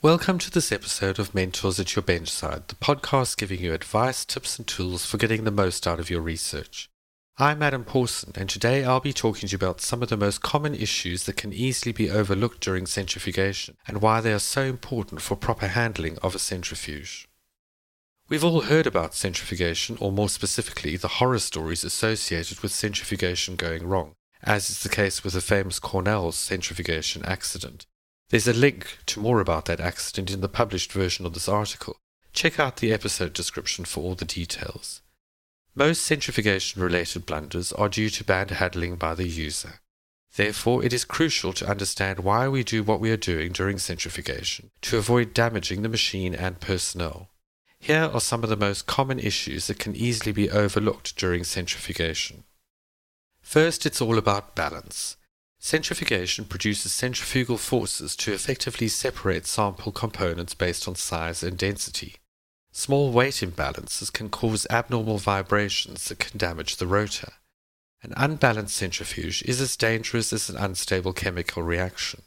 Welcome to this episode of Mentors at Your Benchside, the podcast giving you advice, tips and tools for getting the most out of your research. I'm Adam Pawson, and today I'll be talking to you about some of the most common issues that can easily be overlooked during centrifugation, and why they are so important for proper handling of a centrifuge. We've all heard about centrifugation, or more specifically, the horror stories associated with centrifugation going wrong, as is the case with the famous Cornell's centrifugation accident. There's a link to more about that accident in the published version of this article. Check out the episode description for all the details. Most centrifugation-related blunders are due to bad handling by the user. Therefore, it is crucial to understand why we do what we are doing during centrifugation, to avoid damaging the machine and personnel. Here are some of the most common issues that can easily be overlooked during centrifugation. First, it's all about balance. Centrifugation produces centrifugal forces to effectively separate sample components based on size and density. Small weight imbalances can cause abnormal vibrations that can damage the rotor. An unbalanced centrifuge is as dangerous as an unstable chemical reaction.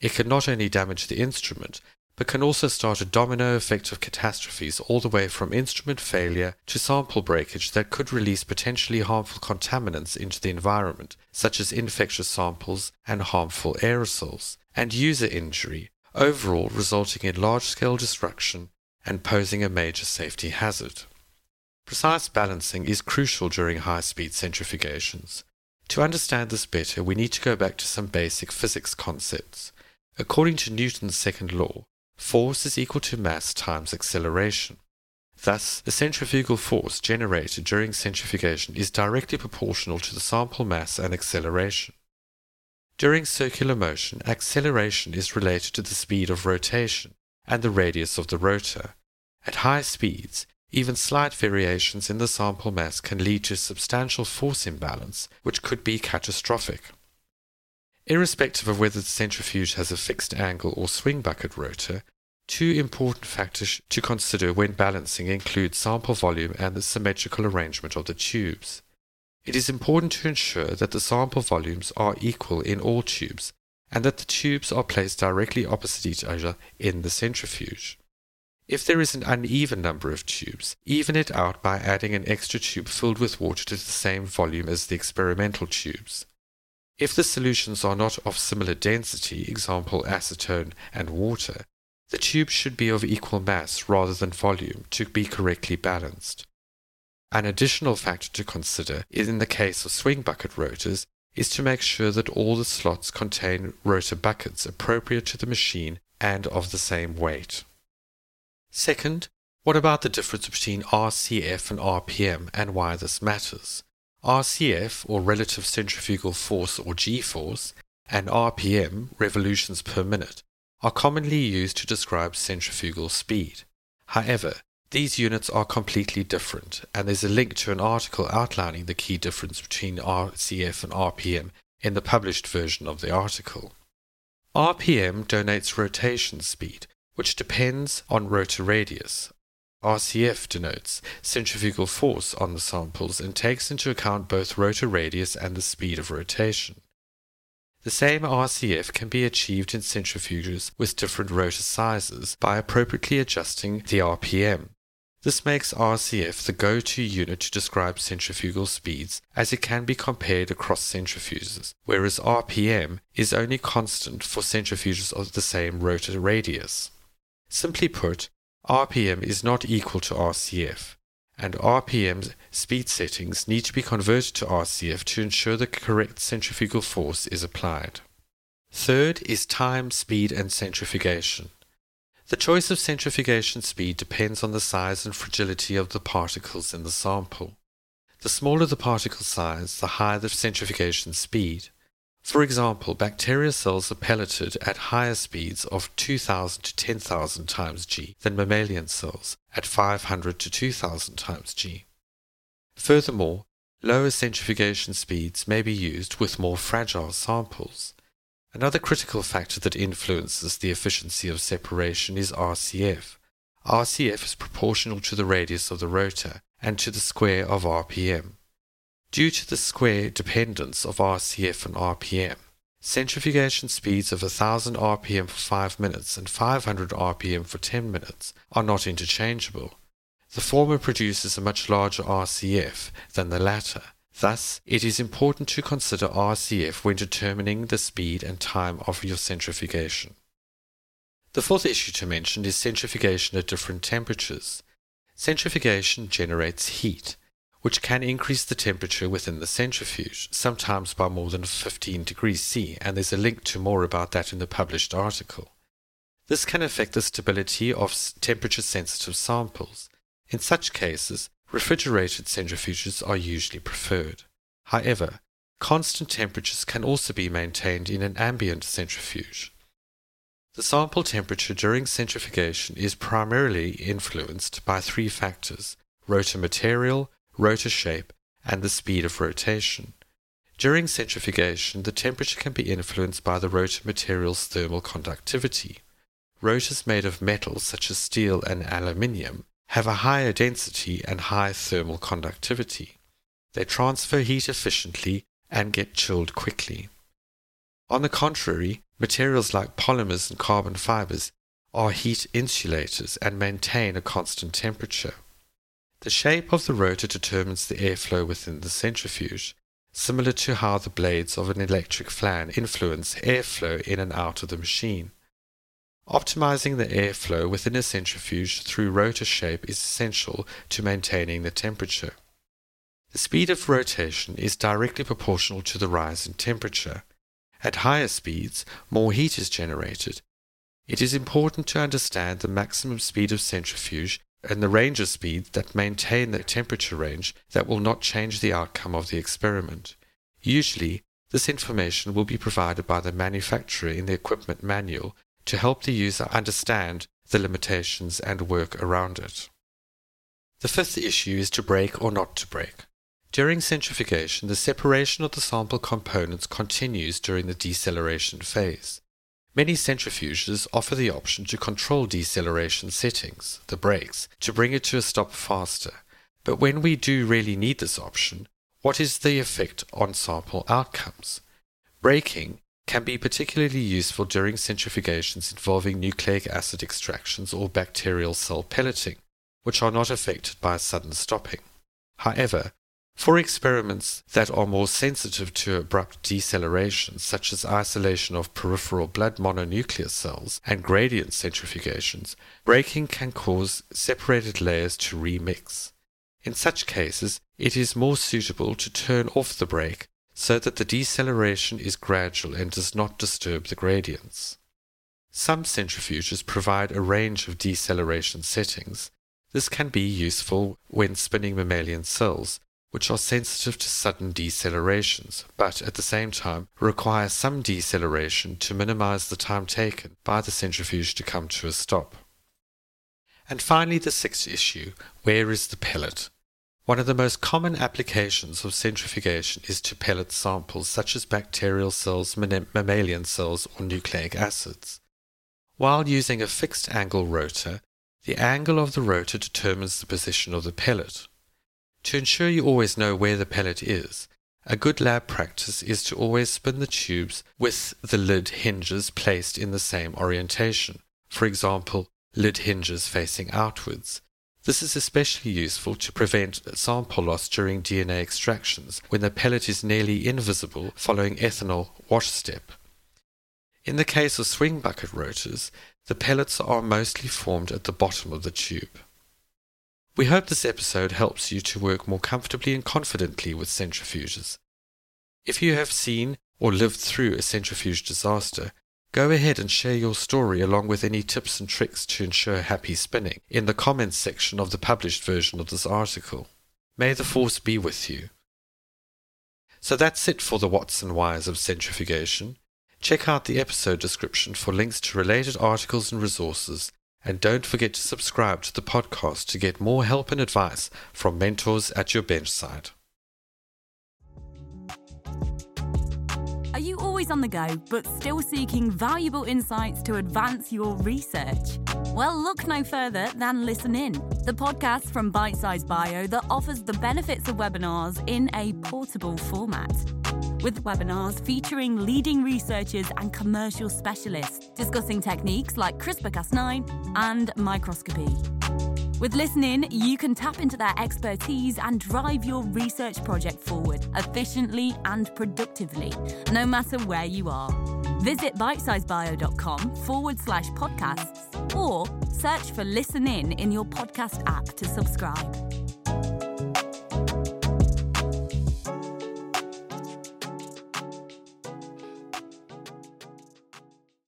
It can not only damage the instrument, but can also start a domino effect of catastrophes all the way from instrument failure to sample breakage that could release potentially harmful contaminants into the environment, such as infectious samples and harmful aerosols, and user injury, overall resulting in large-scale destruction and posing a major safety hazard. Precise balancing is crucial during high-speed centrifugations. To understand this better, we need to go back to some basic physics concepts. According to Newton's second law, force is equal to mass times acceleration. Thus, the centrifugal force generated during centrifugation is directly proportional to the sample mass and acceleration. During circular motion, acceleration is related to the speed of rotation and the radius of the rotor. At high speeds, even slight variations in the sample mass can lead to substantial force imbalance, which could be catastrophic. Irrespective of whether the centrifuge has a fixed angle or swing bucket rotor, two important factors to consider when balancing include sample volume and the symmetrical arrangement of the tubes. It is important to ensure that the sample volumes are equal in all tubes, and that the tubes are placed directly opposite each other in the centrifuge. If there is an uneven number of tubes, even it out by adding an extra tube filled with water to the same volume as the experimental tubes. If the solutions are not of similar density, example acetone and water, the tubes should be of equal mass rather than volume to be correctly balanced. An additional factor to consider in the case of swing bucket rotors is to make sure that all the slots contain rotor buckets appropriate to the machine and of the same weight. Second, what about the difference between RCF and RPM and why this matters? RCF, or relative centrifugal force or G-force, and RPM, revolutions per minute, are commonly used to describe centrifugal speed. However, these units are completely different, and there's a link to an article outlining the key difference between RCF and RPM in the published version of the article. RPM denotes rotation speed, which depends on rotor radius. RCF denotes centrifugal force on the samples and takes into account both rotor radius and the speed of rotation. The same RCF can be achieved in centrifuges with different rotor sizes by appropriately adjusting the RPM. This makes RCF the go-to unit to describe centrifugal speeds, as it can be compared across centrifuges, whereas RPM is only constant for centrifuges of the same rotor radius. Simply put, RPM is not equal to RCF, and RPM speed settings need to be converted to RCF to ensure the correct centrifugal force is applied. Third is time, speed, and centrifugation. The choice of centrifugation speed depends on the size and fragility of the particles in the sample. The smaller the particle size, the higher the centrifugation speed. For example, bacteria cells are pelleted at higher speeds of 2,000 to 10,000 times G than mammalian cells at 500 to 2,000 times G. Furthermore, lower centrifugation speeds may be used with more fragile samples. Another critical factor that influences the efficiency of separation is RCF. RCF is proportional to the radius of the rotor and to the square of RPM. Due to the square dependence of RCF and RPM, Centrifugation speeds of 1000 RPM for 5 minutes and 500 RPM for 10 minutes are not interchangeable. The former produces a much larger RCF than the latter. Thus, it is important to consider RCF when determining the speed and time of your centrifugation. The fourth issue to mention is centrifugation at different temperatures. Centrifugation generates heat, which can increase the temperature within the centrifuge, sometimes by more than 15 degrees C, and there's a link to more about that in the published article. This can affect the stability of temperature-sensitive samples. In such cases, refrigerated centrifuges are usually preferred. However, constant temperatures can also be maintained in an ambient centrifuge. The sample temperature during centrifugation is primarily influenced by three factors: rotor material, rotor shape, and the speed of rotation. During centrifugation, the temperature can be influenced by the rotor material's thermal conductivity. Rotors made of metals such as steel and aluminium have a higher density and high thermal conductivity. They transfer heat efficiently and get chilled quickly. On the contrary, materials like polymers and carbon fibers are heat insulators and maintain a constant temperature. The shape of the rotor determines the airflow within the centrifuge, similar to how the blades of an electric fan influence airflow in and out of the machine. Optimizing the airflow within a centrifuge through rotor shape is essential to maintaining the temperature. The speed of rotation is directly proportional to the rise in temperature. At higher speeds, more heat is generated. It is important to understand the maximum speed of centrifuge and the range of speeds that maintain the temperature range that will not change the outcome of the experiment. Usually, this information will be provided by the manufacturer in the equipment manual to help the user understand the limitations and work around it. The fifth issue is to break or not to break. During centrifugation, the separation of the sample components continues during the deceleration phase. Many centrifuges offer the option to control deceleration settings, the brakes, to bring it to a stop faster. But when we do really need this option, what is the effect on sample outcomes? Braking can be particularly useful during centrifugations involving nucleic acid extractions or bacterial cell pelleting, which are not affected by sudden stopping. However, for experiments that are more sensitive to abrupt deceleration, such as isolation of peripheral blood mononuclear cells and gradient centrifugations, braking can cause separated layers to remix. In such cases, it is more suitable to turn off the brake so that the deceleration is gradual and does not disturb the gradients. Some centrifuges provide a range of deceleration settings. This can be useful when spinning mammalian cells, which are sensitive to sudden decelerations, but at the same time require some deceleration to minimize the time taken by the centrifuge to come to a stop. And finally, the sixth issue, where is the pellet? One of the most common applications of centrifugation is to pellet samples such as bacterial cells, mammalian cells, or nucleic acids. While using a fixed angle rotor, the angle of the rotor determines the position of the pellet. To ensure you always know where the pellet is, a good lab practice is to always spin the tubes with the lid hinges placed in the same orientation, for example, lid hinges facing outwards. This is especially useful to prevent sample loss during DNA extractions when the pellet is nearly invisible following ethanol wash step. In the case of swing bucket rotors, the pellets are mostly formed at the bottom of the tube. We hope this episode helps you to work more comfortably and confidently with centrifuges. If you have seen or lived through a centrifuge disaster, go ahead and share your story along with any tips and tricks to ensure happy spinning in the comments section of the published version of this article. May the force be with you. So that's it for the whats and whys of centrifugation. Check out the episode description for links to related articles and resources. And don't forget to subscribe to the podcast to get more help and advice from mentors at your benchside. Are you always on the go, but still seeking valuable insights to advance your research? Well, look no further than Listen In, the podcast from Bite Size Bio that offers the benefits of webinars in a portable format. with webinars featuring leading researchers and commercial specialists discussing techniques like CRISPR-Cas9 and microscopy. With Listen In, you can tap into their expertise and drive your research project forward efficiently and productively, no matter where you are. Visit BitesizeBio.com/podcasts or search for Listen In your podcast app to subscribe.